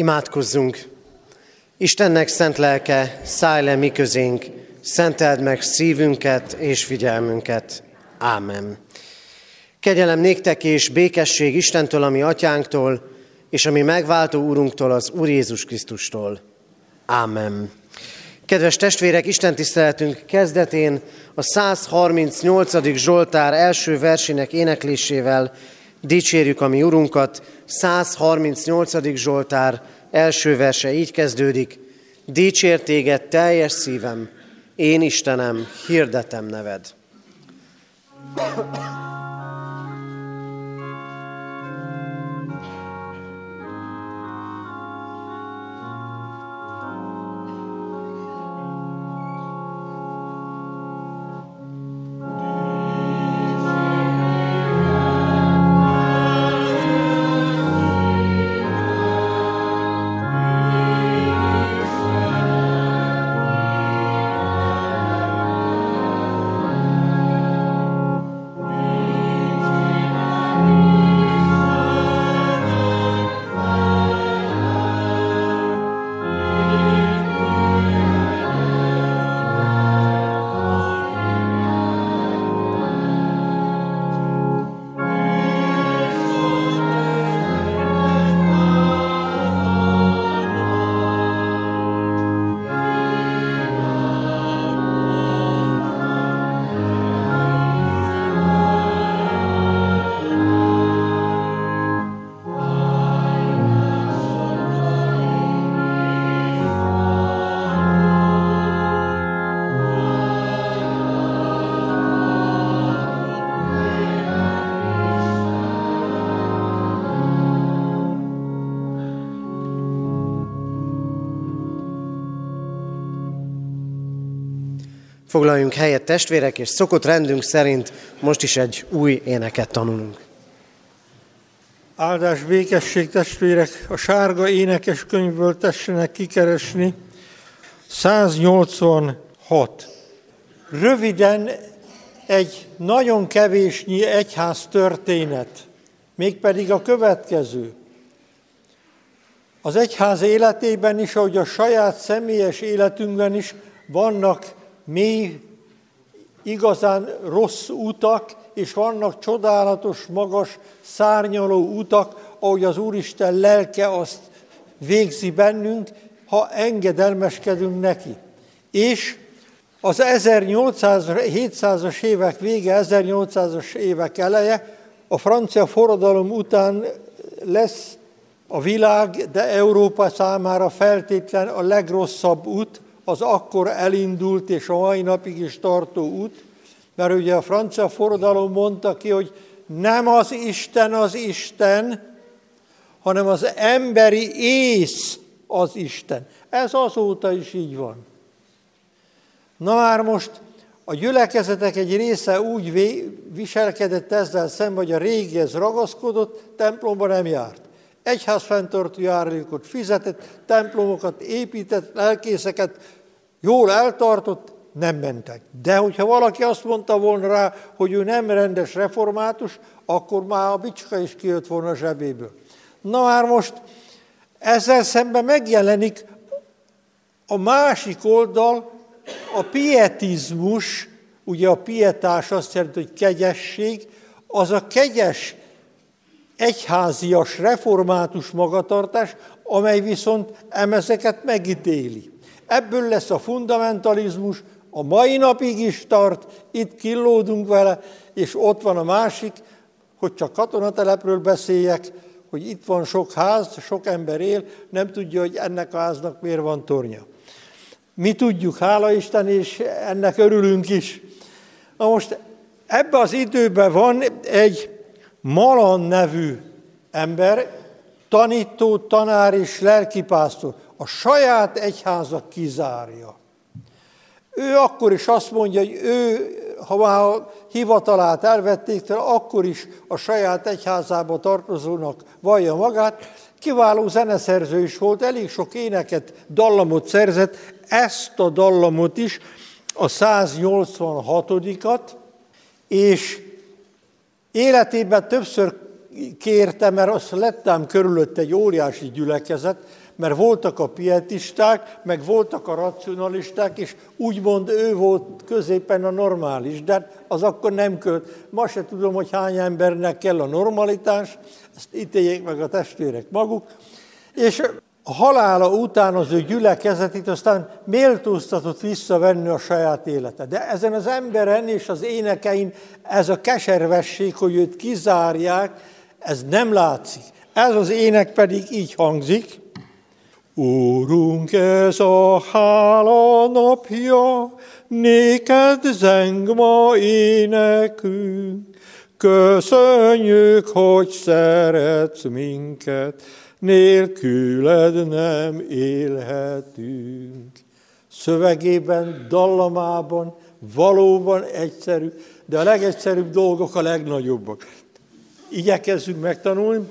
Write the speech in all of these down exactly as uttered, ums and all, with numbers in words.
Imádkozzunk! Istennek szent lelke, szállj le mi közénk, szenteld meg szívünket és figyelmünket. Ámen. Kegyelem néktek és békesség Istentől, a mi atyánktól, és a mi megváltó úrunktól, az Úr Jézus Krisztustól. Ámen. Kedves testvérek, Isten tiszteletünk kezdetén a száz harmincnyolcadik Zsoltár első versének éneklésével dicsérjük a mi Urunkat. száz harmincnyolcadik Zsoltár első verse így kezdődik. Dicsér téged teljes szívem, én Istenem, hirdetem neved. Foglaljunk helyet, testvérek, és szokott rendünk szerint most is egy új éneket tanulunk. Áldás békesség, testvérek, a sárga énekes könyvből tessenek kikeresni. száz nyolcvanhat. Röviden egy nagyon kevésnyi egyház történet, mégpedig a következő. Az egyház életében is, ahogy a saját személyes életünkben is vannak mély, igazán rossz utak, és vannak csodálatos, magas, szárnyaló utak, ahogy az Úristen lelke azt végzi bennünk, ha engedelmeskedünk neki. És az ezernyolcszázas, hétszázas évek vége, ezernyolcszázas évek eleje, a francia forradalom után lesz a világ, de Európa számára feltétlen a legrosszabb út, az akkor elindult és a mai napig is tartó út, mert ugye a francia forradalom mondta ki, hogy nem az Isten az Isten, hanem az emberi ész az Isten. Ez azóta is így van. Na már most a gyülekezetek egy része úgy viselkedett ezzel szemben, hogy a régihez ragaszkodott, templomba nem járt. Egyházfenntartó járulékot fizetett, templomokat épített, lelkészeket jól eltartott, nem mentek. De hogyha valaki azt mondta volna rá, hogy ő nem rendes református, akkor már a bicska is kijött volna a zsebéből. Na már most ezzel szemben megjelenik a másik oldal, a pietizmus, ugye a pietás azt jelenti, hogy kegyesség, az a kegyes egyházias, református magatartás, amely viszont emezeket megítéli. Ebből lesz a fundamentalizmus, a mai napig is tart, itt killódunk vele, és ott van a másik, hogy csak Katonatelepről beszéljek, hogy itt van sok ház, sok ember él, nem tudja, hogy ennek a háznak miért van tornya. Mi tudjuk, hála Isten, és ennek örülünk is. Na most ebben az időben van egy Malan nevű ember, tanító, tanár és lelkipásztor, a saját egyháza kizárja. Ő akkor is azt mondja, hogy ő, ha már a hivatalát elvették tőle, akkor is a saját egyházába tartozónak vallja magát. Kiváló zeneszerző is volt, elég sok éneket, dallamot szerzett, ezt a dallamot is, a száz nyolcvanhatodikat, és életében többször kérte, mert azt lettem körülött egy óriási gyülekezet, mert voltak a pietisták, meg voltak a racionalisták, és úgymond ő volt középen a normális, de az akkor nem költ. Ma se tudom, hogy hány embernek kell a normalitás, ezt ítéljék meg a testvérek maguk, és a halála után az ő gyülekezetét aztán méltóztatott visszavenni a saját élete. De ezen az emberen és az énekein ez a keservesség, hogy őt kizárják, ez nem látszik. Ez az ének pedig így hangzik. Úrunk, ez a hála napja, néked zeng ma énekünk. Köszönjük, hogy szeretsz minket, nélküled nem élhetünk. Szövegében, dallamában valóban egyszerű, de a legegyszerűbb dolgok a legnagyobbak. Igyekezzünk megtanulni.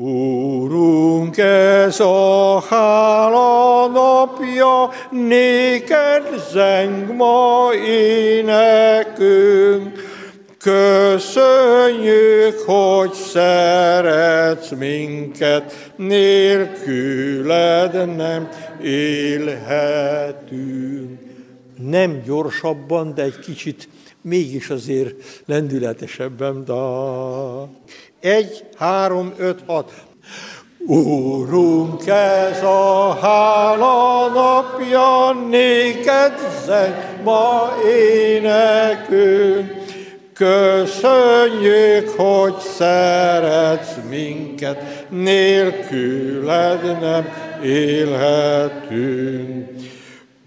Úrunk, ez a hála napja, néked zeng ma énekünk. Köszönjük, hogy szeretsz minket, nélküled nem élhetünk. Nem gyorsabban, de egy kicsit mégis azért lendületesebben. Da. Egy, három, öt, hat. Úrunk, ez a hála napja, néked zeng ma énekünk. Köszönjük, hogy szeretsz minket, nélküled nem élhetünk.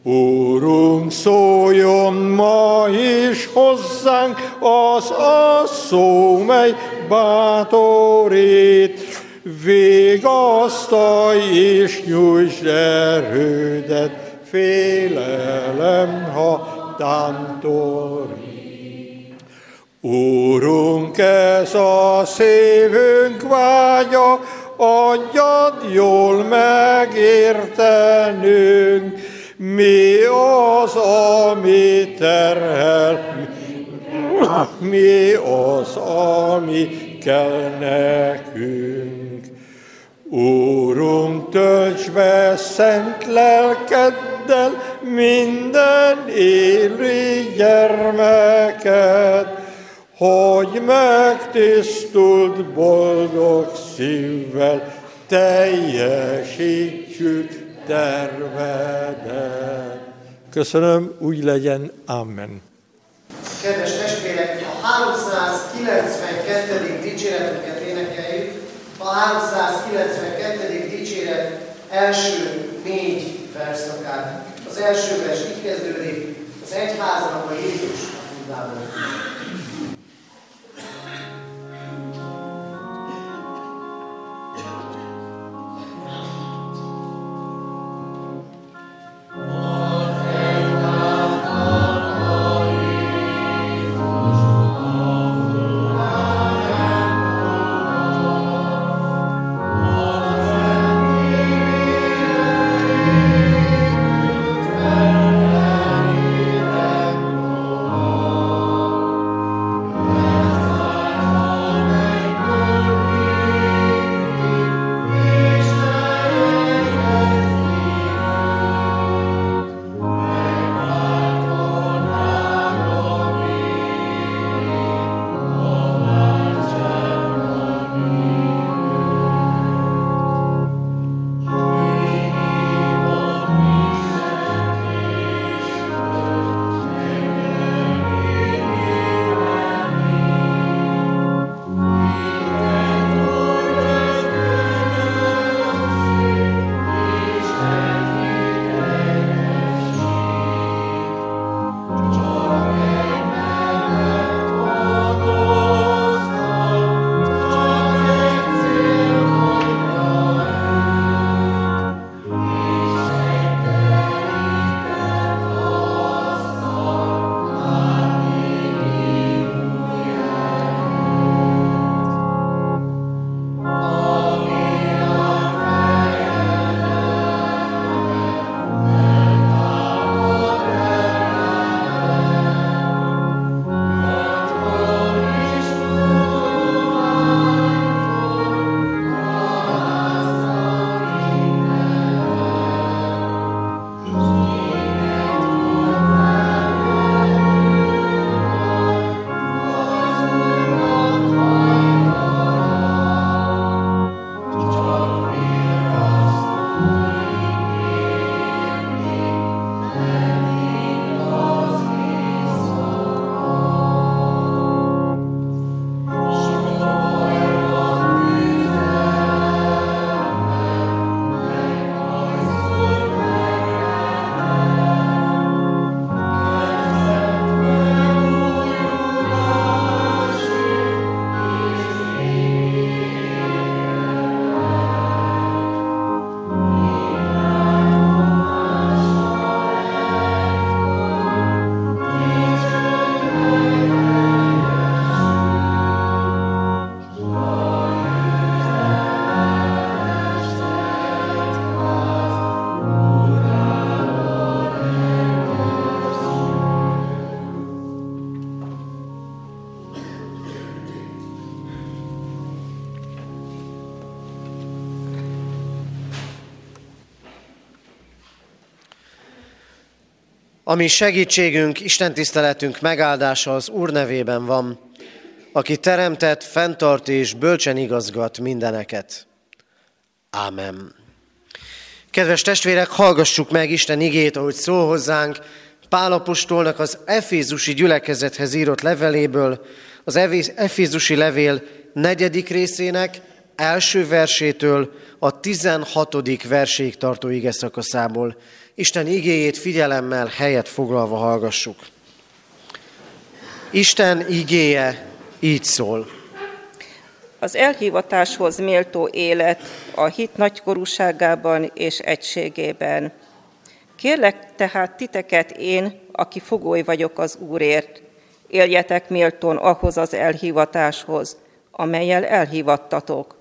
Úrunk, szóljon ma is hozzánk az a szó, mely bátorít. Vigasztalj és nyújtsd erődet, félelem határtól. Úrunk, ez a szívünk vágya, adjad jól megértenünk, mi az, ami terhel, mi az, ami kell nekünk. Úrunk, töltsd be szent lelkeddel minden élő gyermeket, hogy megtisztult boldog szívvel teljesítsük tervedet. Köszönöm, úgy legyen, amen. Kedves testvérek, a háromszázkilencvenkettedik dicséretünket énekeljük. A háromszázkilencvenkettedik dicséret első négy verszakát. Az első vers így kezdődik, az egyháznak a Jézus a tudából. Ami segítségünk, Isten tiszteletünk megáldása az Úr nevében van, aki teremtett, fenntart és bölcsen igazgat mindeneket. Ámen. Kedves testvérek, hallgassuk meg Isten igét, ahogy szól hozzánk Pál apostolnak az Efézusi gyülekezethez írott leveléből, az Efézusi levél negyedik részének első versétől a tizenhatodik verséig tartó ige szakaszából. Isten igéjét figyelemmel, helyet foglalva hallgassuk. Isten igéje így szól. Az elhívatáshoz méltó élet a hit nagykorúságában és egységében. Kérlek tehát titeket én, aki fogoly vagyok az Úrért, éljetek méltón ahhoz az elhívatáshoz, amellyel elhívattatok,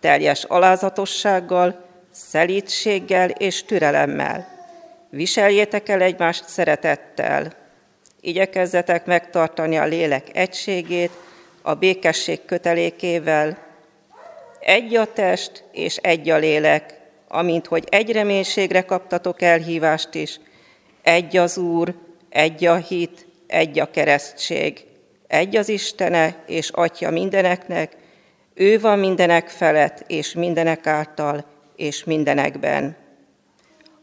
teljes alázatossággal, szelídséggel és türelemmel. Viseljétek el egymást szeretettel, igyekezzetek megtartani a lélek egységét, a békesség kötelékével. Egy a test és egy a lélek, amint hogy egy reménységre kaptatok elhívást is. Egy az Úr, egy a hit, egy a keresztség, egy az Istene és Atya mindeneknek, ő van mindenek felett és mindenek által és mindenekben.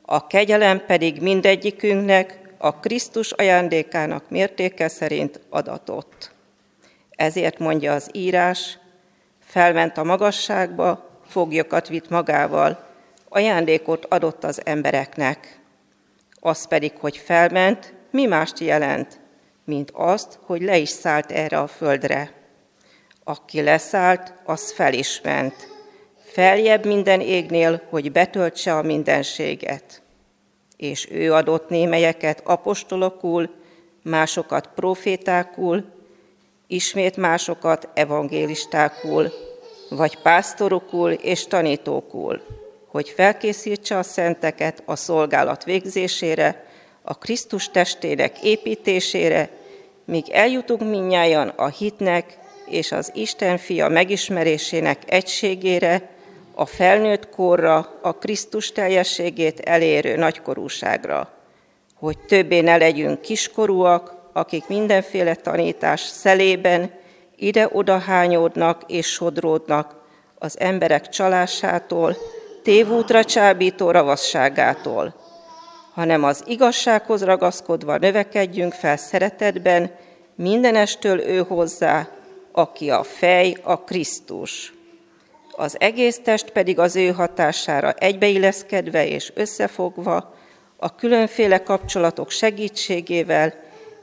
A kegyelem pedig mindegyikünknek a Krisztus ajándékának mértéke szerint adatott. Ezért mondja az írás, felment a magasságba, foglyokat vitt magával, ajándékot adott az embereknek. Az pedig, hogy felment, mi mást jelent, mint azt, hogy le is szállt erre a földre. Aki leszállt, az fel is ment. Feljebb minden égnél, hogy betöltse a mindenséget. És ő adott némelyeket apostolokul, másokat profétákul, ismét másokat evangélistákul, vagy pásztorokul és tanítókul, hogy felkészítse a szenteket a szolgálat végzésére, a Krisztus testének építésére, míg eljutunk mindnyájan a hitnek és az Isten fia megismerésének egységére, a felnőtt korra, a Krisztus teljességét elérő nagykorúságra, hogy többé ne legyünk kiskorúak, akik mindenféle tanítás szelében ide-oda hányódnak és sodródnak az emberek csalásától, tévútra csábító ravasságától, hanem az igazsághoz ragaszkodva növekedjünk fel szeretetben, mindenestől ő hozzá, aki a fej, a Krisztus. Az egész test pedig az ő hatására egybeilleszkedve és összefogva, a különféle kapcsolatok segítségével,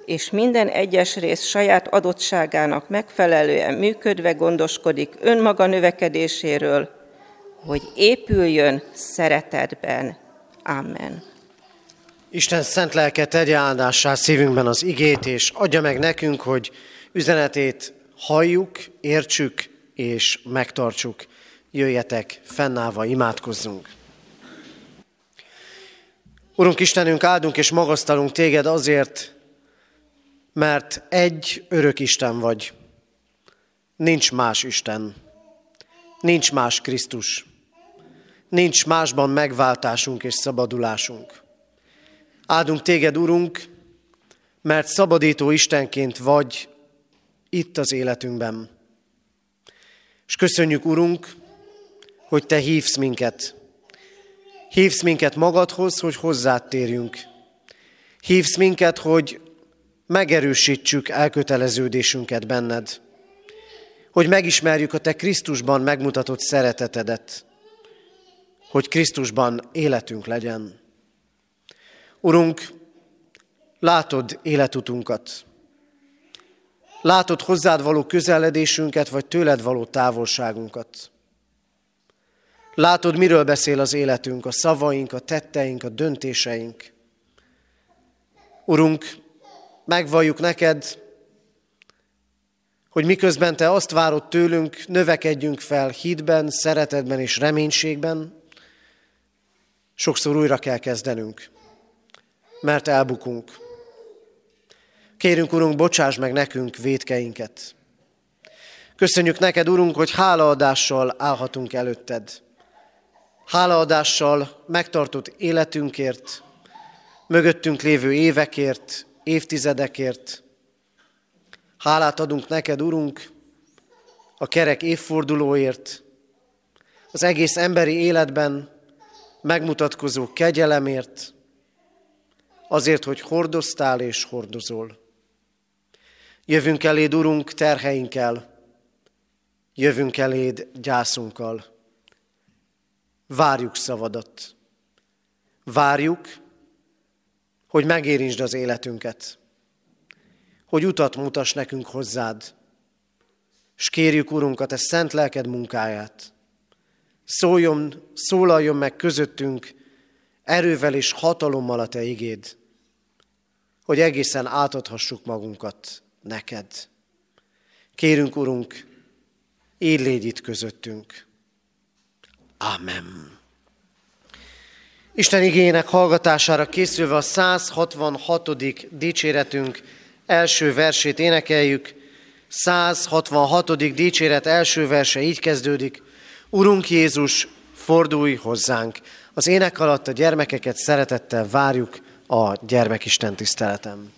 és minden egyes rész saját adottságának megfelelően működve gondoskodik önmaga növekedéséről, hogy épüljön szeretetben. Amen. Isten szent lelke tegye áldássá szívünkben az igét, és adja meg nekünk, hogy üzenetét halljuk, értsük és megtartsuk. Jöjjetek, fennállva imádkozzunk! Urunk Istenünk, áldunk és magasztalunk téged azért, mert egy örök Isten vagy. Nincs más Isten. Nincs más Krisztus. Nincs másban megváltásunk és szabadulásunk. Áldunk téged, Urunk, mert szabadító Istenként vagy itt az életünkben. És köszönjük, Urunk, hogy te hívsz minket. Hívsz minket magadhoz, hogy hozzád térjünk. Hívsz minket, hogy megerősítsük elköteleződésünket benned, hogy megismerjük a te Krisztusban megmutatott szeretetedet, hogy Krisztusban életünk legyen. Urunk, látod életutunkat, látod hozzád való közeledésünket, vagy tőled való távolságunkat. Látod, miről beszél az életünk, a szavaink, a tetteink, a döntéseink. Urunk, megvalljuk neked, hogy miközben te azt várod tőlünk, növekedjünk fel hitben, szeretetben és reménységben, sokszor újra kell kezdenünk, mert elbukunk. Kérünk, Urunk, bocsáss meg nekünk vétkeinket. Köszönjük neked, Urunk, hogy hálaadással állhatunk előtted. Hálaadással megtartott életünkért, mögöttünk lévő évekért, évtizedekért. Hálát adunk neked, Urunk, a kerek évfordulóért, az egész emberi életben megmutatkozó kegyelemért, azért, hogy hordoztál és hordozol. Jövünk eléd, Urunk, terheinkkel, jövünk eléd gyászunkkal. Várjuk szavadat. Várjuk, hogy megérintsd az életünket, hogy utat mutass nekünk hozzád, s kérjük, Urunk, a te szent lelked munkáját. Szóljon, szólaljon meg közöttünk erővel és hatalommal a te igéd, hogy egészen átadhassuk magunkat neked. Kérünk, Urunk, így légy itt közöttünk. Amen. Isten igéjének hallgatására készülve a száz hatvanhatodik dicséretünk első versét énekeljük. száz hatvanhatodik dicséret első verse így kezdődik. Urunk Jézus, fordulj hozzánk! Az ének alatt a gyermekeket szeretettel várjuk a gyermekisten tiszteleten.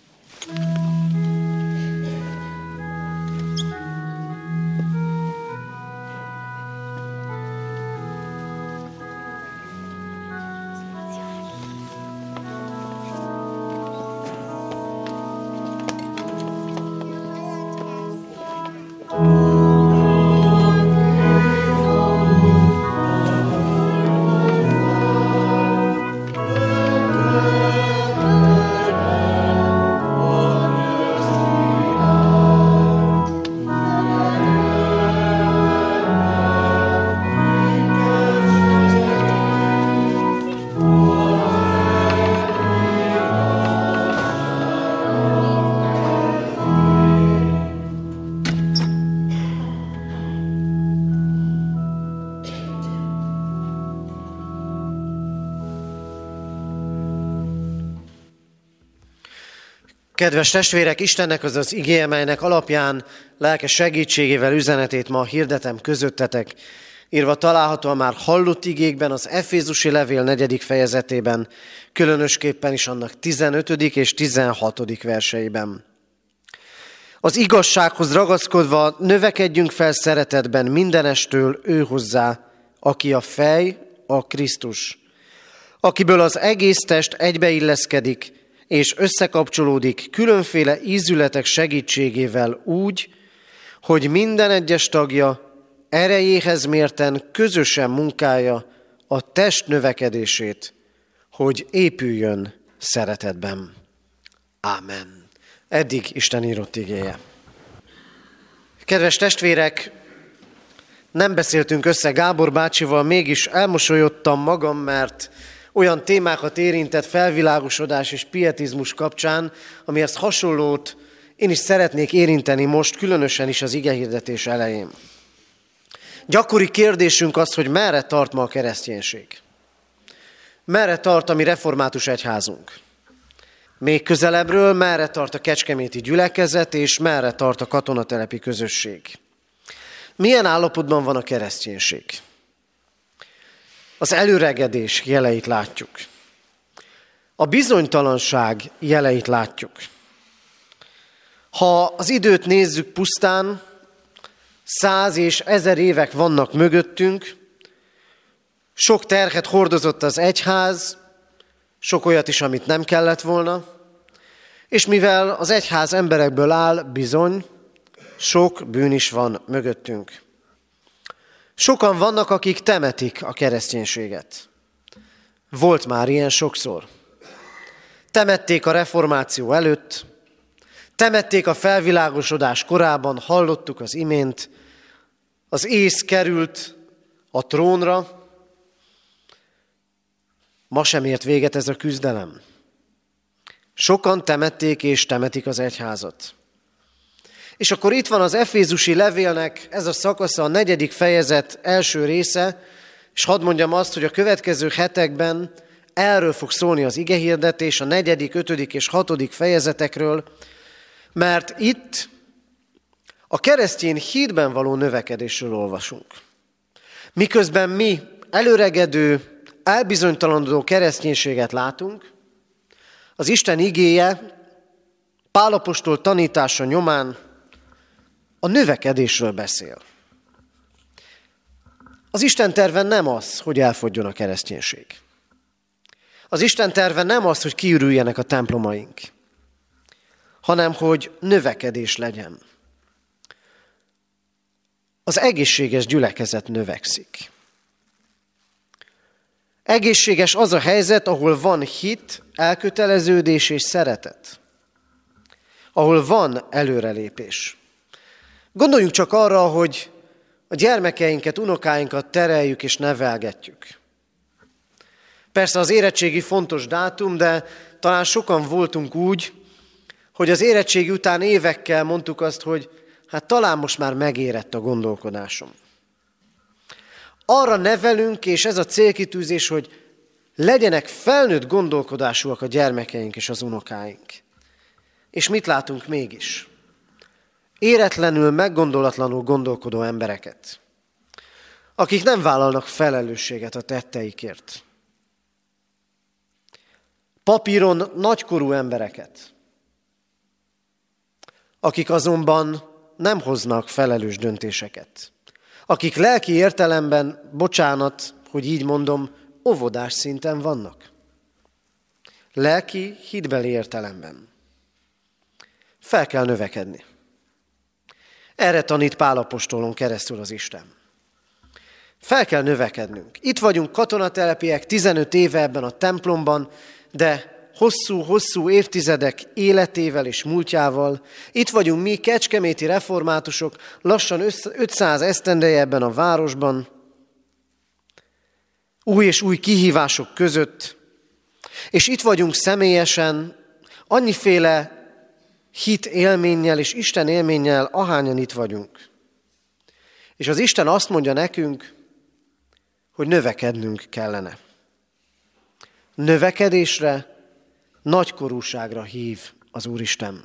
Kedves testvérek, Istennek az az igéje, melynek alapján lelke segítségével üzenetét ma hirdetem közöttetek. Írva található a már hallott igékben, az Efézusi levél negyedik fejezetében, különösképpen is annak tizenötödik és tizenhatodik verseiben. Az igazsághoz ragaszkodva növekedjünk fel szeretetben mindenestől ő hozzá, aki a fej, a Krisztus, akiből az egész test egybeilleszkedik, és összekapcsolódik különféle ízületek segítségével úgy, hogy minden egyes tagja erejéhez mérten közösen munkálja a test növekedését, hogy épüljön szeretetben. Ámen. Eddig Isten írott igéje. Kedves testvérek, nem beszéltünk össze Gábor bácsival, mégis elmosolyodtam magam, mert olyan témákat érintett felvilágosodás és pietizmus kapcsán, amihez hasonlót én is szeretnék érinteni most, különösen is az igehirdetés elején. Gyakori kérdésünk az, hogy merre tart ma a kereszténység? Merre tart a mi református egyházunk? Még közelebbről merre tart a kecskeméti gyülekezet, és merre tart a katonatelepi közösség? Milyen állapotban van a kereszténység? Az előregedés jeleit látjuk. A bizonytalanság jeleit látjuk. Ha az időt nézzük pusztán, száz és ezer évek vannak mögöttünk, sok terhet hordozott az egyház, sok olyat is, amit nem kellett volna, és mivel az egyház emberekből áll, bizony, sok bűn is van mögöttünk. Sokan vannak, akik temetik a kereszténységet. Volt már ilyen sokszor. Temették a reformáció előtt, temették a felvilágosodás korában, hallottuk az imént, az ész került a trónra. Ma sem ért véget ez a küzdelem. Sokan temették és temetik az egyházat. És akkor itt van az Efézusi levélnek ez a szakasza, a negyedik fejezet első része, és hadd mondjam azt, hogy a következő hetekben erről fog szólni az igehirdetés, a negyedik, ötödik és hatodik fejezetekről, mert itt a keresztény hírben való növekedésről olvasunk. Miközben mi előregedő, elbizonytalanodó kereszténységet látunk, Az Isten igéje Pál apostol tanítása nyomán a növekedésről beszél. Az Isten terve nem az, hogy elfogjon a kereszténység. Az Isten terve nem az, hogy kiürüljenek a templomaink, hanem hogy növekedés legyen. Az egészséges gyülekezet növekszik. Egészséges az a helyzet, ahol van hit, elköteleződés és szeretet. Ahol van előrelépés. Gondoljunk csak arra, hogy a gyermekeinket, unokáinkat tereljük és nevelgetjük. Persze az érettségi fontos dátum, de talán sokan voltunk úgy, hogy az érettségi után évekkel mondtuk azt, hogy hát talán most már megérett a gondolkodásom. Arra nevelünk, és ez a célkitűzés, hogy legyenek felnőtt gondolkodásúak a gyermekeink és az unokáink. És mit látunk mégis? Éretlenül, meggondolatlanul gondolkodó embereket, akik nem vállalnak felelősséget a tetteikért. Papíron nagykorú embereket, akik azonban nem hoznak felelős döntéseket. Akik lelki értelemben, bocsánat, hogy így mondom, óvodás szinten vannak. Lelki, hitbeli értelemben. Fel kell növekedni. Erre tanít Pál apostolon keresztül az Isten. Fel kell növekednünk. Itt vagyunk katonatelepiek tizenöt éve ebben a templomban, de hosszú-hosszú évtizedek életével és múltjával. Itt vagyunk mi, kecskeméti reformátusok, lassan ötszáz esztendeje ebben a városban, új és új kihívások között. És itt vagyunk személyesen, annyiféle hit élménnyel és Isten élménnyel, ahányan itt vagyunk. És az Isten azt mondja nekünk, hogy növekednünk kellene. Növekedésre, nagykorúságra hív az Úristen.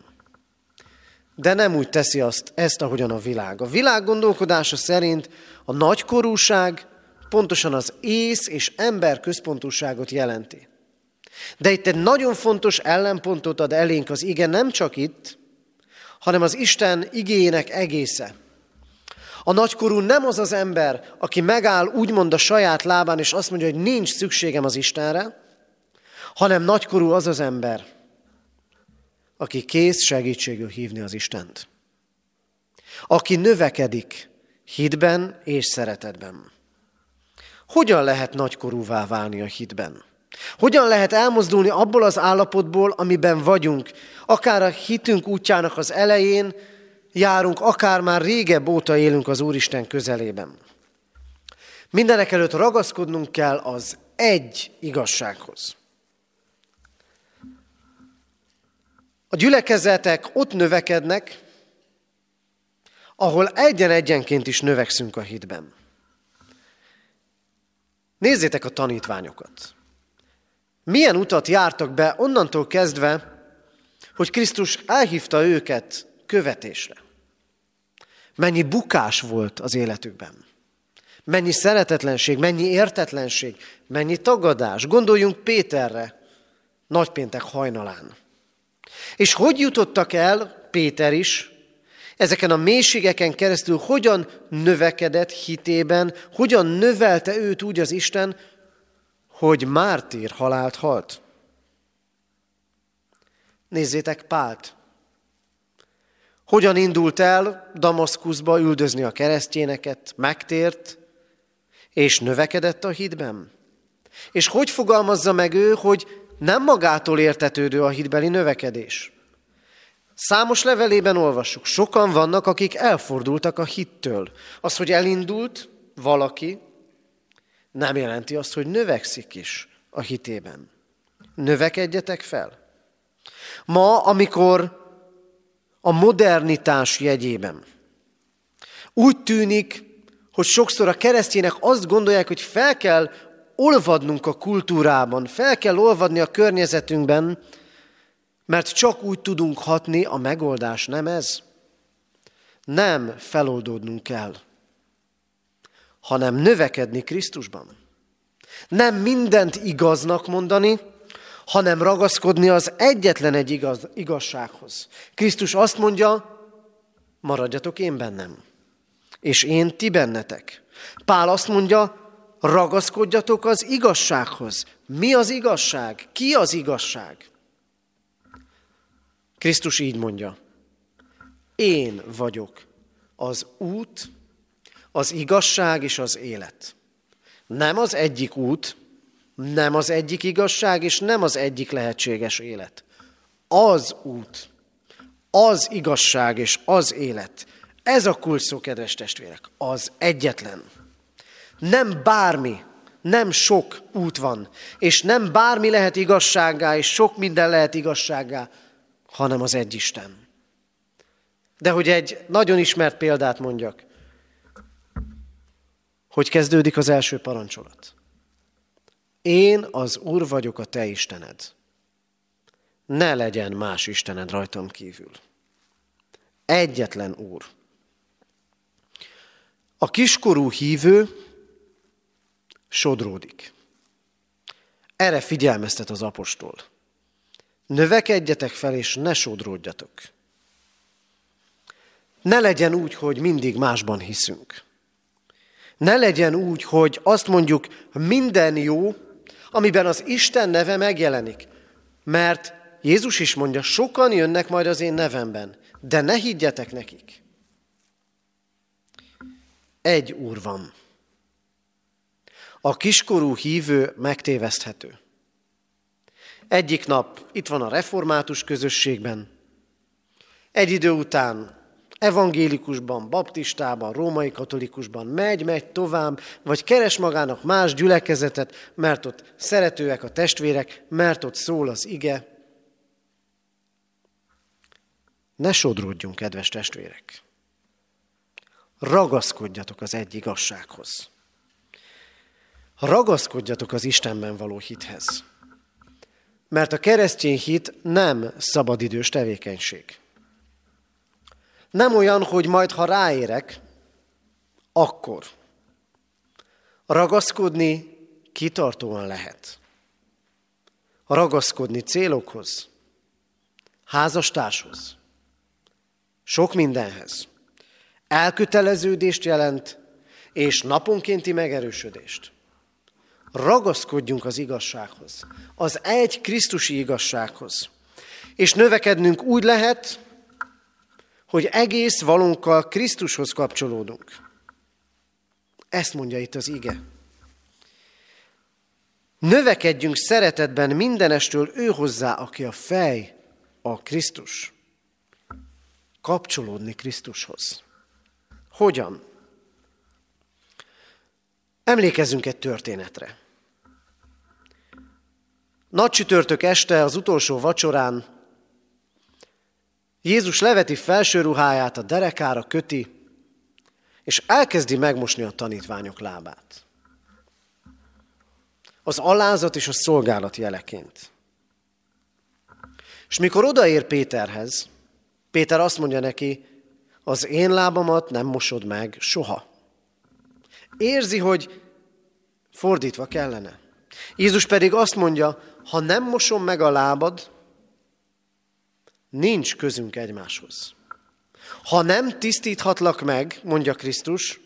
De nem úgy teszi azt, ezt, ahogyan a világ. A világ gondolkodása szerint a nagykorúság pontosan az ész és ember központúságot jelenti. De itt egy nagyon fontos ellenpontot ad elénk az ige, nem csak itt, hanem az Isten igéjének egésze. A nagykorú nem az az ember, aki megáll úgymond a saját lábán, és azt mondja, hogy nincs szükségem az Istenre, hanem nagykorú az az ember, aki kész segítségül hívni az Istent. Aki növekedik hitben és szeretetben. Hogyan lehet nagykorúvá válni a hitben? Hogyan lehet elmozdulni abból az állapotból, amiben vagyunk? Akár a hitünk útjának az elején járunk, akár már régebb óta élünk az Úristen közelében. Mindenek előtt ragaszkodnunk kell az egy igazsághoz. A gyülekezetek ott növekednek, ahol egyen-egyenként is növekszünk a hitben. Nézzétek a tanítványokat. Milyen utat jártak be onnantól kezdve, hogy Krisztus elhívta őket követésre. Mennyi bukás volt az életükben. Mennyi szeretetlenség, mennyi értetlenség, mennyi tagadás. Gondoljunk Péterre, nagypéntek hajnalán. És hogy jutottak el, Péter is, ezeken a mélységeken keresztül, hogyan növekedett hitében, hogyan növelte őt úgy az Isten, hogy mártír halált halt. Nézzétek Pált. Hogyan indult el Damaszkuszba üldözni a keresztényeket, megtért, és növekedett a hitben. És hogy fogalmazza meg ő, hogy nem magától értetődő a hitbeli növekedés. Számos levelében olvassuk, sokan vannak, akik elfordultak a hittől. Az, hogy elindult valaki, nem jelenti azt, hogy növekszik is a hitében. Növekedjetek fel. Ma, amikor a modernitás jegyében úgy tűnik, hogy sokszor a keresztények azt gondolják, hogy fel kell olvadnunk a kultúrában, fel kell olvadni a környezetünkben, mert csak úgy tudunk hatni, a megoldás nem ez. Nem feloldódnunk kell, hanem növekedni Krisztusban. Nem mindent igaznak mondani, hanem ragaszkodni az egyetlen egy igaz, igazsághoz. Krisztus azt mondja, maradjatok én bennem, és én ti bennetek. Pál azt mondja, ragaszkodjatok az igazsághoz. Mi az igazság? Ki az igazság? Krisztus így mondja, én vagyok az út, az igazság és az élet. Nem az egyik út, nem az egyik igazság, és nem az egyik lehetséges élet. Az út, az igazság és az élet. Ez a kulcsszó, kedves testvérek, az egyetlen. Nem bármi, nem sok út van, és nem bármi lehet igazsággá, és sok minden lehet igazsággá, hanem az egy Isten. De hogy egy nagyon ismert példát mondjak, hogy kezdődik az első parancsolat. Én az Úr vagyok a te Istened. Ne legyen más Istened rajtam kívül. Egyetlen Úr. A kiskorú hívő sodródik. Erre figyelmeztet az apostol. Növekedjetek fel, és ne sodródjatok. Ne legyen úgy, hogy mindig másban hiszünk. Ne legyen úgy, hogy azt mondjuk, minden jó, amiben az Isten neve megjelenik. Mert Jézus is mondja, sokan jönnek majd az én nevemben, de ne higgyetek nekik. Egy Úr van. A kiskorú hívő megtéveszthető. Egyik nap itt van a református közösségben, egy idő után evangélikusban, baptistában, római katolikusban megy, megy tovább, vagy keres magának más gyülekezetet, mert ott szeretőek a testvérek, mert ott szól az ige. Ne sodródjunk, kedves testvérek! Ragaszkodjatok az egy igazsághoz. Ragaszkodjatok az Istenben való hithez. Mert a keresztény hit nem szabadidős tevékenység. Nem olyan, hogy majd, ha ráérek, akkor. Ragaszkodni kitartóan lehet. Ragaszkodni célokhoz, házastárshoz, sok mindenhez. Elköteleződést jelent, és naponkénti megerősödést. Ragaszkodjunk az igazsághoz, az egy krisztusi igazsághoz. És növekednünk úgy lehet, hogy egész valónkkal Krisztushoz kapcsolódunk. Ezt mondja itt az ige. Növekedjünk szeretetben mindenestől ő hozzá, aki a fej, a Krisztus. Kapcsolódni Krisztushoz. Hogyan? Emlékezzünk egy történetre. Nagy csütörtök este az utolsó vacsorán Jézus leveti felső ruháját, a derekára köti, és elkezdi megmosni a tanítványok lábát. Az alázat és a szolgálat jeleként. És mikor odaér Péterhez, Péter azt mondja neki, az én lábamat nem mosod meg soha. Érzi, hogy fordítva kellene. Jézus pedig azt mondja, ha nem mosom meg a lábad, nincs közünk egymáshoz. Ha nem tisztíthatlak meg, mondja Krisztus,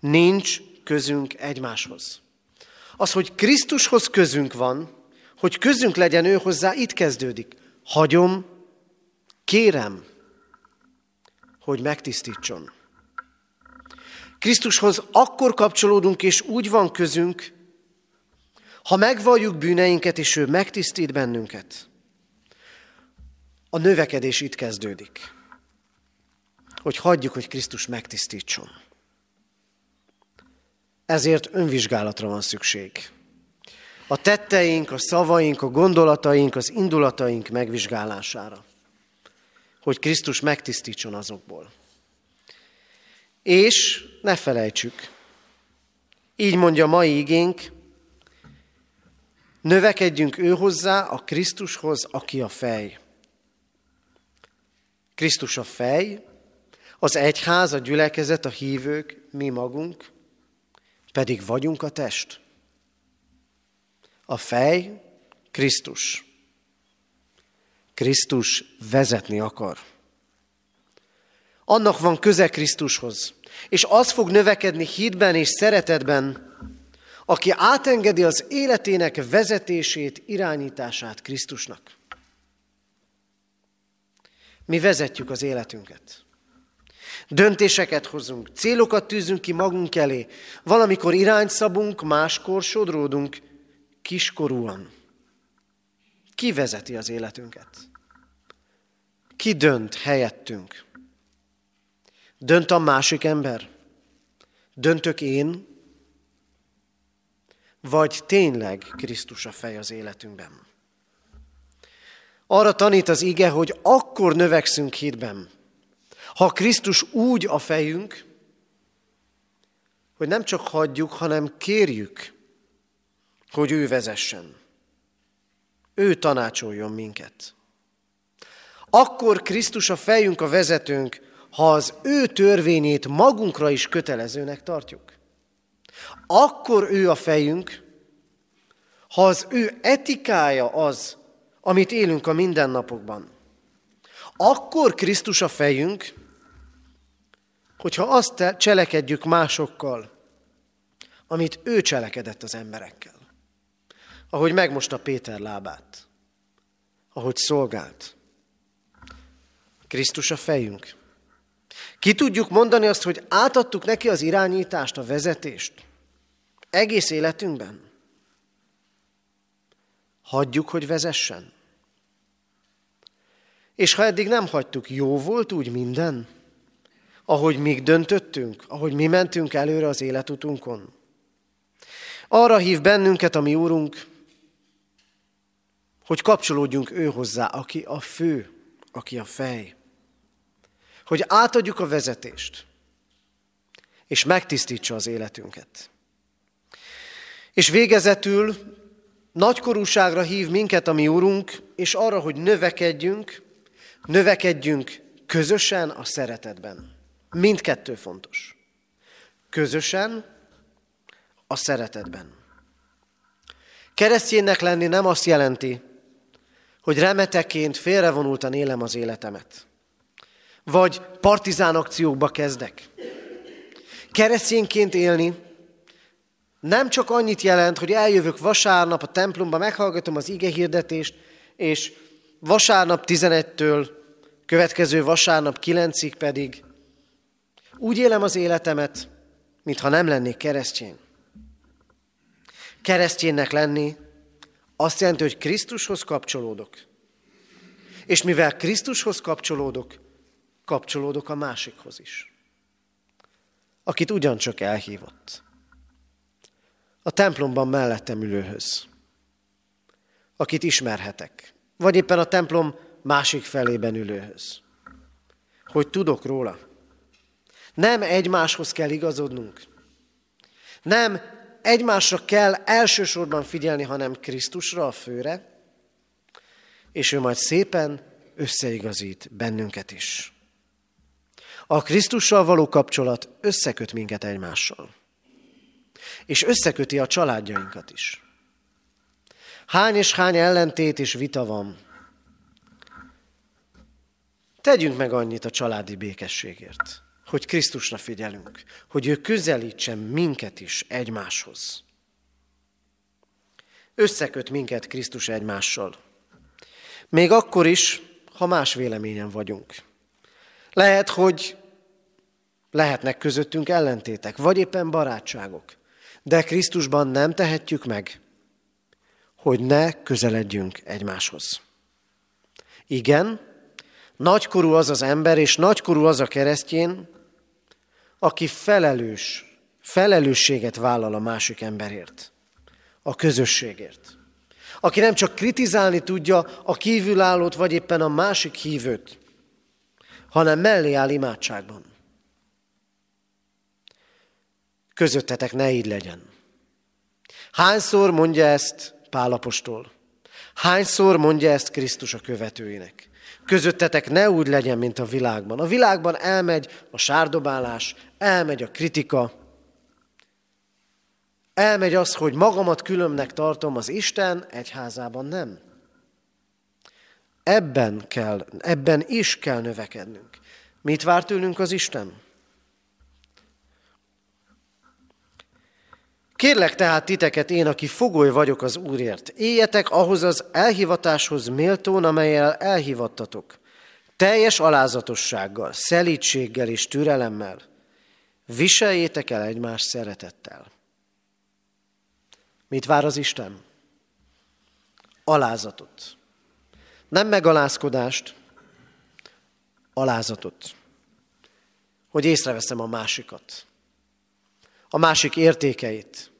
nincs közünk egymáshoz. Az, hogy Krisztushoz közünk van, hogy közünk legyen ő hozzá, itt kezdődik. Hagyom, kérem, hogy megtisztítson. Krisztushoz akkor kapcsolódunk, és úgy van közünk, ha megvalljuk bűneinket, és ő megtisztít bennünket. A növekedés itt kezdődik, hogy hagyjuk, hogy Krisztus megtisztítson. Ezért önvizsgálatra van szükség. A tetteink, a szavaink, a gondolataink, az indulataink megvizsgálására, hogy Krisztus megtisztítson azokból. És ne felejtsük, így mondja mai igénk, növekedjünk ő hozzá, a Krisztushoz, aki a fej. Krisztus a fej, az egyház, a gyülekezet, a hívők, mi magunk, pedig vagyunk a test. A fej, Krisztus. Krisztus vezetni akar. Annak van köze Krisztushoz, és az fog növekedni hitben és szeretetben, aki átengedi az életének vezetését, irányítását Krisztusnak. Mi vezetjük az életünket. Döntéseket hozunk, célokat tűzünk ki magunk elé, valamikor irányt szabunk, máskor sodródunk kiskorúan. Ki vezeti az életünket? Ki dönt helyettünk? Dönt a másik ember? Döntök én? Vagy tényleg Krisztus a fej az életünkben? Arra tanít az ige, hogy akkor növekszünk hitben, ha Krisztus úgy a fejünk, hogy nem csak hagyjuk, hanem kérjük, hogy ő vezessen. Ő tanácsoljon minket. Akkor Krisztus a fejünk, a vezetőnk, ha az ő törvényét magunkra is kötelezőnek tartjuk. Akkor ő a fejünk, ha az ő etikája az, amit élünk a mindennapokban. Akkor Krisztus a fejünk, hogyha azt cselekedjük másokkal, amit ő cselekedett az emberekkel. Ahogy megmosta Péter lábát, ahogy szolgált. Krisztus a fejünk. Ki tudjuk mondani azt, hogy átadtuk neki az irányítást, a vezetést? Egész életünkben? Hagyjuk, hogy vezessen. És ha eddig nem hagytuk, jó volt úgy minden? Ahogy mi döntöttünk, ahogy mi mentünk előre az életutunkon. Arra hív bennünket a mi Úrunk, hogy kapcsolódjunk ő hozzá, aki a fő, aki a fej. Hogy átadjuk a vezetést, és megtisztítsa az életünket. És végezetül nagykorúságra hív minket a mi Úrunk, és arra, hogy növekedjünk, növekedjünk közösen a szeretetben. Mindkettő fontos. Közösen a szeretetben. Keresztjénnek lenni nem azt jelenti, hogy remeteként félrevonultan élem az életemet. Vagy partizán akciókba kezdek. Keresztényként élni nem csak annyit jelent, hogy eljövök vasárnap a templomba, meghallgatom az ige hirdetést, és vasárnap tizenegytől, következő vasárnap kilencig pedig úgy élem az életemet, mintha nem lennék keresztény. Kereszténynek lenni azt jelenti, hogy Krisztushoz kapcsolódok. És mivel Krisztushoz kapcsolódok, kapcsolódok a másikhoz is, akit ugyancsak elhívott. A templomban mellettem ülőhöz, akit ismerhetek, vagy éppen a templom másik felében ülőhöz, hogy tudok róla. Nem egymáshoz kell igazodnunk, nem egymásra kell elsősorban figyelni, hanem Krisztusra, a főre, és ő majd szépen összeigazít bennünket is. A Krisztussal való kapcsolat összeköt minket egymással. És összeköti a családjainkat is. Hány és hány ellentét és vita van. Tegyünk meg annyit a családi békességért, hogy Krisztusra figyelünk, hogy ő közelítsen minket is egymáshoz. Összeköt minket Krisztus egymással. Még akkor is, ha más véleményen vagyunk. Lehet, hogy lehetnek közöttünk ellentétek, vagy éppen barátságok, de Krisztusban nem tehetjük meg, hogy ne közeledjünk egymáshoz. Igen, nagykorú az az ember, és nagykorú az a keresztjén, aki felelős, felelősséget vállal a másik emberért, a közösségért. Aki nem csak kritizálni tudja a kívülállót, vagy éppen a másik hívőt, hanem mellé áll imádságban. Közöttetek ne így legyen. Hányszor mondja ezt Pál apostol? Hányszor mondja ezt Krisztus a követőinek? Közöttetek ne úgy legyen, mint a világban. A világban elmegy a sárdobálás, elmegy a kritika, elmegy az, hogy magamat különbnek tartom, az Isten egyházában nem. Ebben kell, ebben is kell növekednünk. Mit vár tőlünk az Isten? Kérlek tehát titeket, én, aki fogoly vagyok az Úrért, éljetek ahhoz az elhivatáshoz méltón, amelyel elhivattatok, teljes alázatossággal, szelídséggel és türelemmel. Viseljétek el egymás szeretettel. Mit vár az Isten? Alázatot. Nem megalázkodást, alázatot. Hogy észreveszem a másikat, a másik értékeit,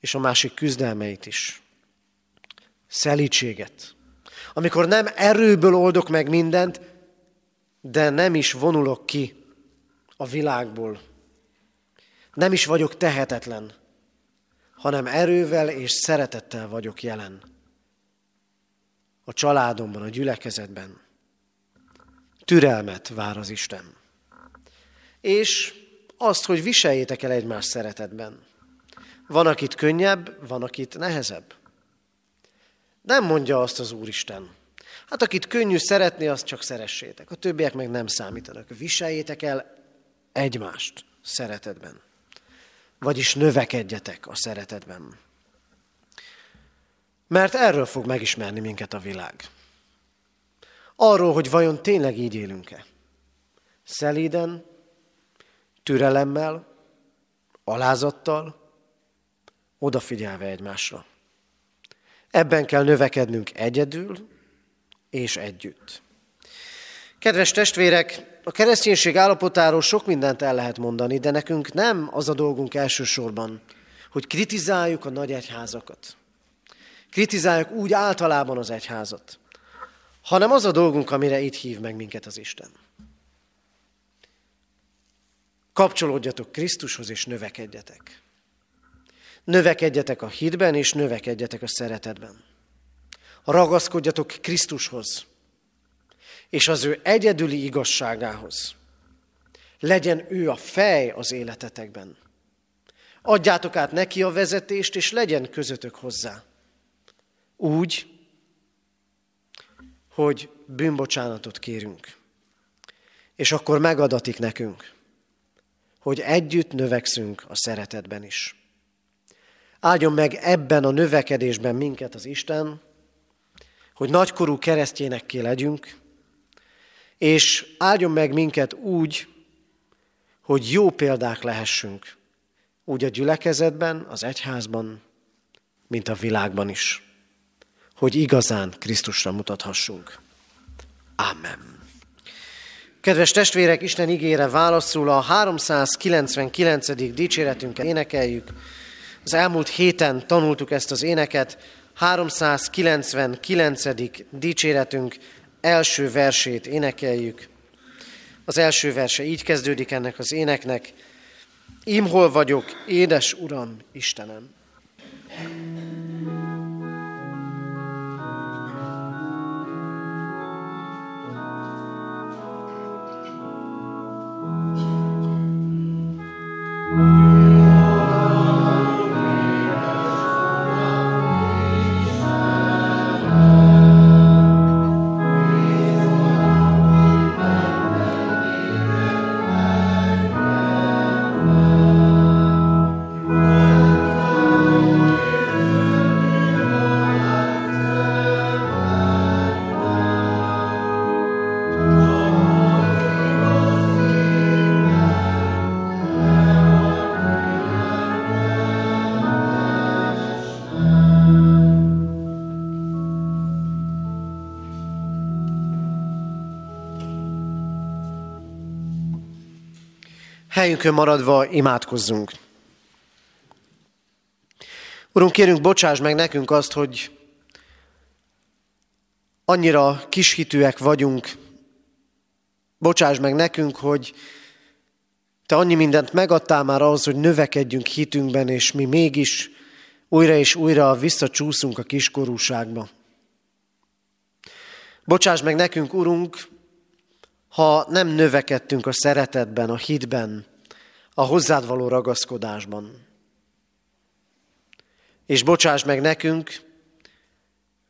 és a másik küzdelmeit is. Szelídséget. Amikor nem erőből oldok meg mindent, de nem is vonulok ki a világból. Nem is vagyok tehetetlen, hanem erővel és szeretettel vagyok jelen. A családomban, a gyülekezetben. Türelmet vár az Isten. És azt, hogy viseljétek el egymást szeretetben. Van, akit könnyebb, van, akit nehezebb. Nem mondja azt az Úristen. Hát akit könnyű szeretni, azt csak szeressétek. A többiek meg nem számítanak. Viseljétek el egymást szeretetben. Vagyis növekedjetek a szeretetben. Mert erről fog megismerni minket a világ. Arról, hogy vajon tényleg így élünk-e. Szelíden, türelemmel, alázattal, odafigyelve egymásra. Ebben kell növekednünk egyedül és együtt. Kedves testvérek, a kereszténység állapotáról sok mindent el lehet mondani, de nekünk nem az a dolgunk elsősorban, hogy kritizáljuk a nagy egyházakat. Kritizáljuk úgy általában az egyházat, hanem az a dolgunk, amire itt hív meg minket az Isten. Kapcsolódjatok Krisztushoz és növekedjetek. Növekedjetek a hitben és növekedjetek a szeretetben. Ragaszkodjatok Krisztushoz és az ő egyedüli igazságához. Legyen ő a fej az életetekben. Adjátok át neki a vezetést, és legyen közöttök hozzá. Úgy, hogy bűnbocsánatot kérünk, és akkor megadatik nekünk, hogy együtt növekszünk a szeretetben is. Áldjon meg ebben a növekedésben minket az Isten, hogy nagykorú keresztjénekké legyünk, és áldjon meg minket úgy, hogy jó példák lehessünk, úgy a gyülekezetben, az egyházban, mint a világban is. Hogy igazán Krisztusra mutathassunk. Amen. Kedves testvérek, Isten igére válaszul a háromszázkilencvenkilencedik dicséretünket énekeljük. Az elmúlt héten tanultuk ezt az éneket, háromszázkilencvenkilencedik dicséretünk első versét énekeljük. Az első verse így kezdődik ennek az éneknek. Imhol vagyok, édes Uram, Istenem. Helyünkön maradva imádkozzunk. Urunk, kérünk, bocsáss meg nekünk azt, hogy annyira kishitűek vagyunk. Bocsáss meg nekünk, hogy Te annyi mindent megadtál már ahhoz, hogy növekedjünk hitünkben, és mi mégis újra és újra visszacsúszunk a kiskorúságba. Bocsáss meg nekünk, Urunk, ha nem növekedtünk a szeretetben, a hitben, a hozzád való ragaszkodásban. És bocsáss meg nekünk,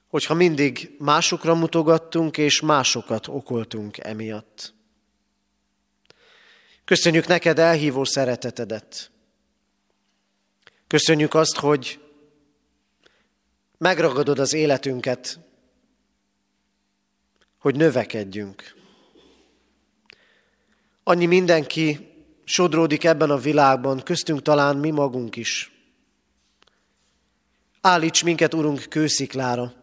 hogyha mindig másokra mutogattunk és másokat okoltunk emiatt. Köszönjük neked elhívó szeretetedet. Köszönjük azt, hogy megragadod az életünket, hogy növekedjünk. Annyi mindenki sodródik ebben a világban, köztünk talán mi magunk is. Állíts minket, Urunk, kősziklára,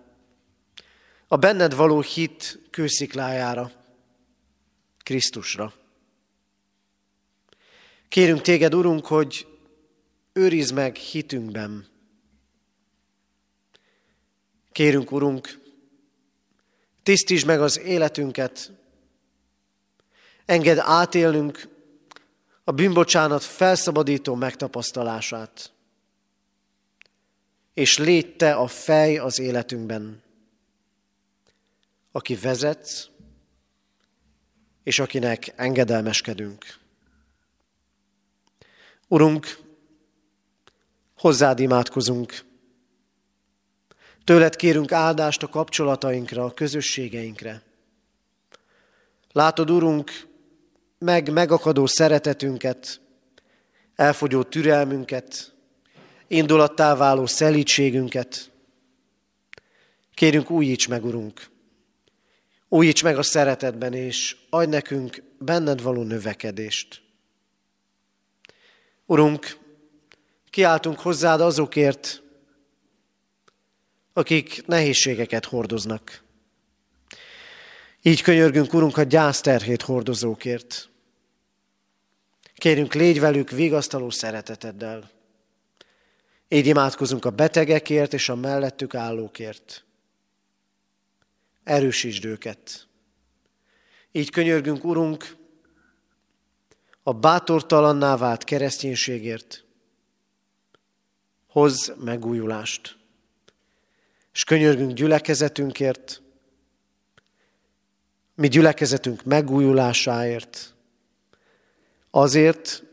a benned való hit kősziklájára, Krisztusra. Kérünk téged, Urunk, hogy őrizd meg hitünkben. Kérünk, Urunk, tisztítsd meg az életünket, engedd átélnünk a bűnbocsánat felszabadító megtapasztalását, és légy te a fej az életünkben, aki vezetsz, és akinek engedelmeskedünk. Urunk, hozzád imádkozunk. Tőled kérünk áldást a kapcsolatainkra, a közösségeinkre. Látod, Urunk, meg megakadó szeretetünket, elfogyó türelmünket, indulattá váló szelídségünket. Kérünk, újíts meg, Urunk! Újíts meg a szeretetben, és adj nekünk benned való növekedést. Urunk, kiáltunk hozzád azokért, akik nehézségeket hordoznak. Így könyörgünk, Urunk, a gyászterhét hordozókért. Kérünk, légy velük vigasztaló szereteteddel. Így imádkozunk a betegekért és a mellettük állókért. Erősítsd őket. Így könyörgünk, Urunk, a bátortalanná vált kereszténységért. Hozz megújulást. És könyörgünk gyülekezetünkért, mi gyülekezetünk megújulásáért, azért,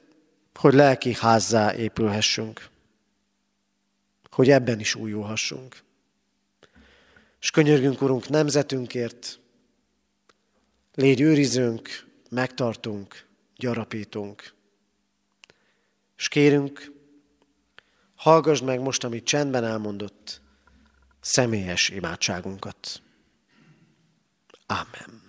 hogy lelki házzá épülhessünk, hogy ebben is újulhassunk. És könyörgünk, Urunk, nemzetünkért, légy őrizünk, megtartunk, gyarapítunk. És kérünk, hallgass meg most, amit csendben elmondott, személyes imádságunkat. Amen.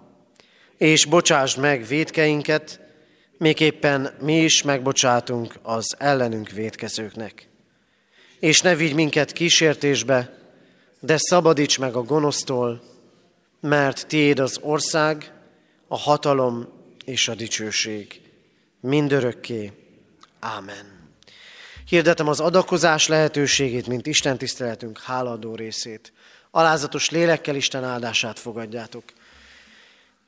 és bocsásd meg vétkeinket, miképpen mi is megbocsátunk az ellenünk vétkezőknek. És ne vigy minket kísértésbe, de szabadíts meg a gonosztól, mert tiéd az ország, a hatalom és a dicsőség. Mindörökké. Ámen. Hirdetem az adakozás lehetőségét, mint Isten tiszteletünk hálaadó részét. Alázatos lélekkel Isten áldását fogadjátok.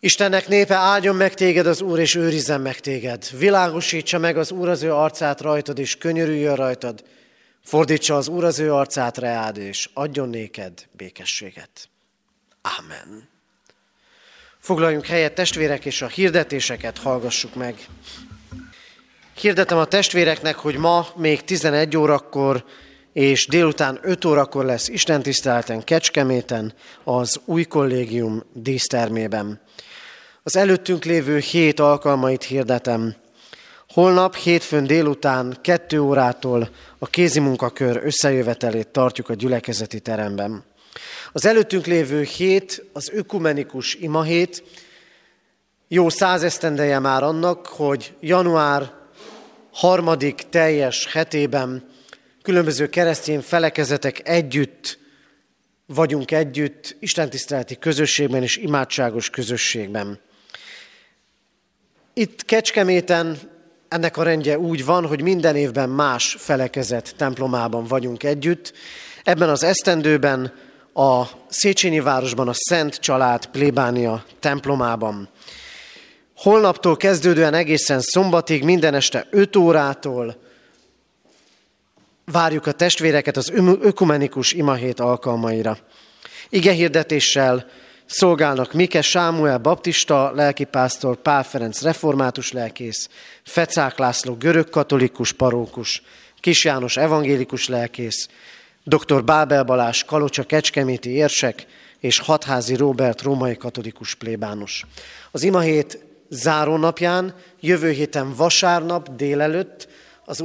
Istennek népe, áldjon meg téged az Úr, és őrizzen meg téged. Világosítsa meg az Úr az ő arcát rajtad, és könyörüljön rajtad. Fordítsa az Úr az ő arcát reád, és adjon néked békességet. Ámen. Foglaljunk helyet, testvérek, és a hirdetéseket hallgassuk meg. Hirdetem a testvéreknek, hogy ma még tizenegy órakor és délután öt órakor lesz istentiszteleten Kecskeméten, az Új Kollégium dísztermében. Az előttünk lévő hét alkalmait hirdetem. Holnap hétfőn délután kettő órától a kézimunkakör összejövetelét tartjuk a gyülekezeti teremben. Az előttünk lévő hét, az ökumenikus imahét, jó száz esztendeje már annak, hogy január harmadik teljes hetében különböző keresztény felekezetek együtt vagyunk együtt, istentiszteleti közösségben és imádságos közösségben. Itt Kecskeméten ennek a rendje úgy van, hogy minden évben más felekezet templomában vagyunk együtt. Ebben az esztendőben a Széchenyi városban, a Szent Család plébánia templomában. Holnaptól kezdődően egészen szombatig, minden este öt órától várjuk a testvéreket az ökumenikus imahét alkalmaira. Igehirdetéssel szolgálnak Mike Sámuel baptista lelkipásztor, Pál Ferenc református lelkész, Fecák László görögkatolikus parókus, Kis János evangélikus lelkész, dr. Bábel Balázs Kalocsa-kecskeméti érsek és Hatházi Róbert római katolikus plébános. Az imahét zárónapján, jövő héten vasárnap délelőtt az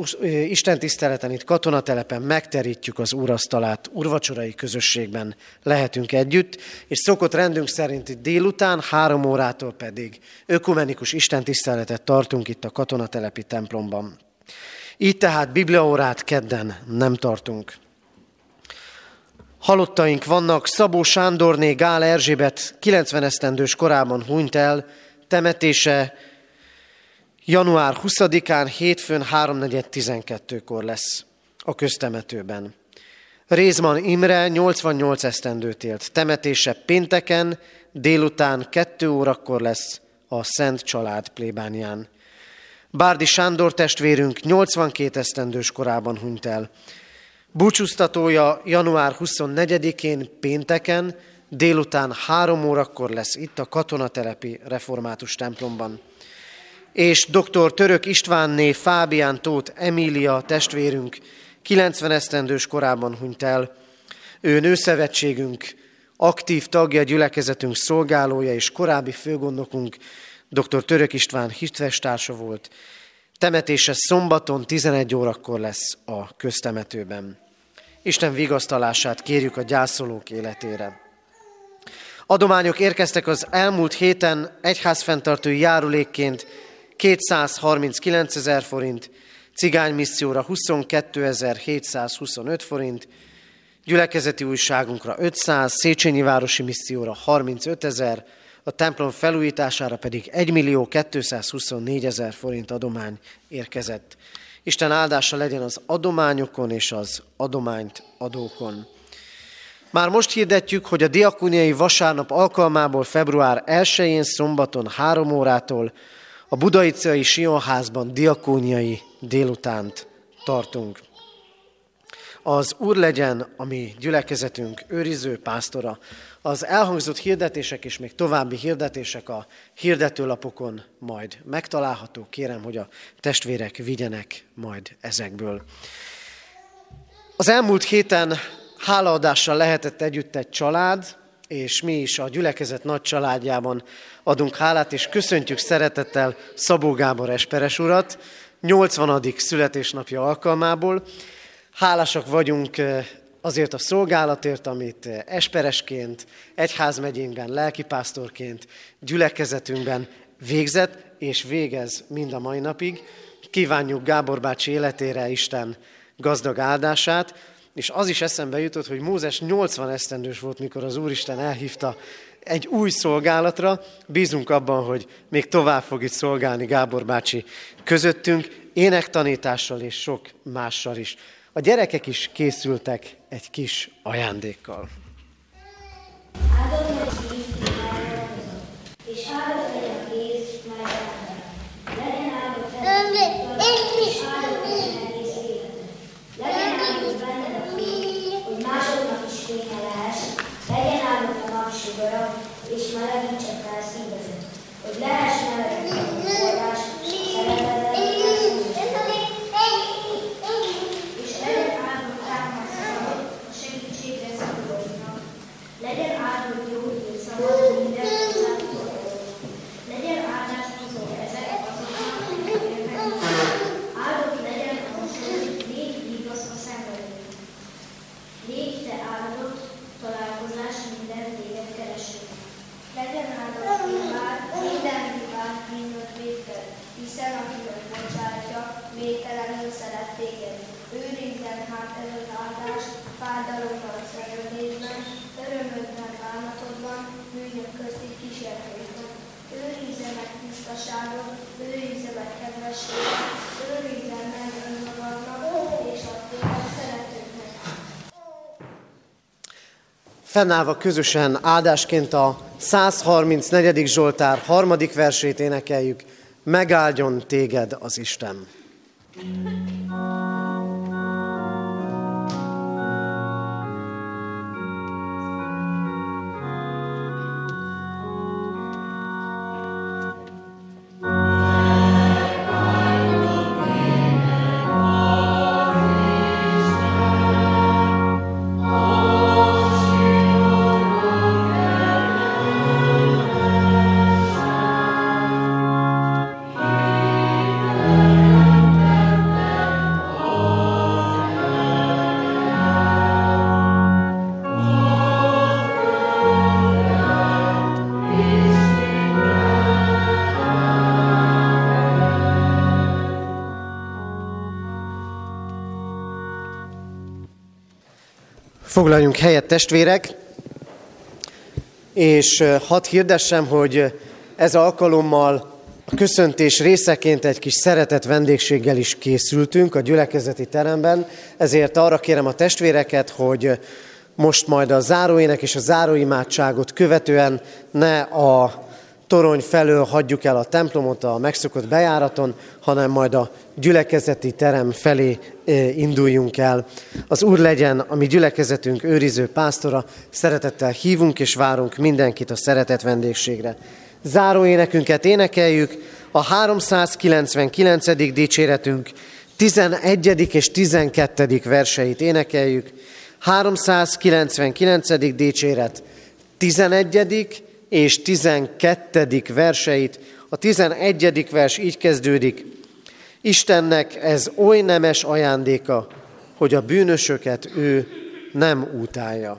istentiszteleten itt Katonatelepen megterítjük az úrasztalát, úrvacsorai közösségben lehetünk együtt, és szokott rendünk szerint itt délután, három órától pedig ökumenikus istentiszteletet tartunk itt a Katonatelepi templomban. Így tehát bibliaórát kedden nem tartunk. Halottaink vannak, Szabó Sándorné Gál Erzsébet kilencven esztendős korában hunyt el, temetése január huszadikán, hétfőn háromnegyed tizenkettőkor lesz a köztemetőben. Rézman Imre nyolcvannyolc esztendőt élt, temetése pénteken délután kettő órakor lesz a Szent Család plébánián. Bárdi Sándor testvérünk nyolcvankét esztendős korában hunyt el. Búcsúztatója január huszonnegyedikén, pénteken, délután három órakor lesz itt a Katonatelepi református templomban. És dr. Török Istvánné Fábián Tóth Emília testvérünk kilencven esztendős korában hunyt el. Ő nőszövetségünk aktív tagja, gyülekezetünk szolgálója és korábbi főgondnokunk, dr. Török István hitvestársa volt. Temetése szombaton tizenegy órakor lesz a köztemetőben. Isten vigasztalását kérjük a gyászolók életére. Adományok érkeztek az elmúlt héten, egyházfenntartói járulékként kétszázharminckilencezer forint, cigánymisszióra huszonkétezer-hétszázhuszonöt forint, gyülekezeti újságunkra ötszáz, Széchenyi városi misszióra harmincötezer, a templom felújítására pedig egymillió-kétszázhuszonnégy ezer forint adomány érkezett. Isten áldása legyen az adományokon és az adományt adókon. Már most hirdetjük, hogy a diakóniai vasárnap alkalmából február elsején szombaton három órától a Budai Sionházban diakóniai délutánt tartunk. Az Úr legyen a mi gyülekezetünk őriző pásztora. Az elhangzott hirdetések és még további hirdetések a hirdetőlapokon majd megtalálható. Kérem, hogy a testvérek vigyenek majd ezekből. Az elmúlt héten hálaadással lehetett együtt egy család, és mi is a gyülekezet nagy családjában adunk hálát, és köszöntjük szeretettel Szabó Gábor esperes urat nyolcvanadik születésnapja alkalmából. Hálásak vagyunk azért a szolgálatért, amit esperesként, egyházmegyénkben, lelkipásztorként, gyülekezetünkben végzett és végez mind a mai napig. Kívánjuk Gábor bácsi életére Isten gazdag áldását, és az is eszembe jutott, hogy Mózes nyolcvan esztendős volt, mikor az Úristen elhívta egy új szolgálatra. Bízunk abban, hogy még tovább fog itt szolgálni Gábor bácsi közöttünk, énektanítással és sok mással is. A gyerekek is készültek egy kis ajándékkal. Áldott legyen Jézus Máriának, és áldott legyen Jézus Máriának. Legyen áldott benned, és áldott legyen egész életed. Legyen áldott benned a fény, hogy másoknak is fénye lehessek. Legyen áldott a napsugara, és melegítse fel szívedet, hogy lehess melegíteni a forrás a szeretedet. Legyen áldott jó hír szava, előadást, fájdalomban, szenvedésben, örömödben, álmatodban, bűnök közti kísértésben. Őrizze meg tisztaságot, őrizze meg kedvességet, őrizze meg önmagadnak és a téged szeretőknek. Fennállva közösen áldásként a százharmincnegyedik Zsoltár harmadik versét énekeljük. Megáldjon téged az Isten! Foglaljunk helyet, testvérek, és hadd hirdessem, hogy ez alkalommal a köszöntés részeként egy kis szeretett vendégséggel is készültünk a gyülekezeti teremben, ezért arra kérem a testvéreket, hogy most majd a záróének és a záróimádságot követően ne a torony felől hagyjuk el a templomot a megszokott bejáraton, hanem majd a gyülekezeti terem felé induljunk el. Az Úr legyen a mi gyülekezetünk őriző pásztora, szeretettel hívunk és várunk mindenkit a szeretett vendégségre. Záró énekünket énekeljük, a háromszázkilencvenkilencedik dicséretünk tizenegyedik és tizenkettedik verseit énekeljük. háromszázkilencvenkilencedik dicséret tizenegyedik és tizenkettedik verseit. A tizenegyedik vers így kezdődik. Istennek ez oly nemes ajándéka, hogy a bűnösöket ő nem utálja.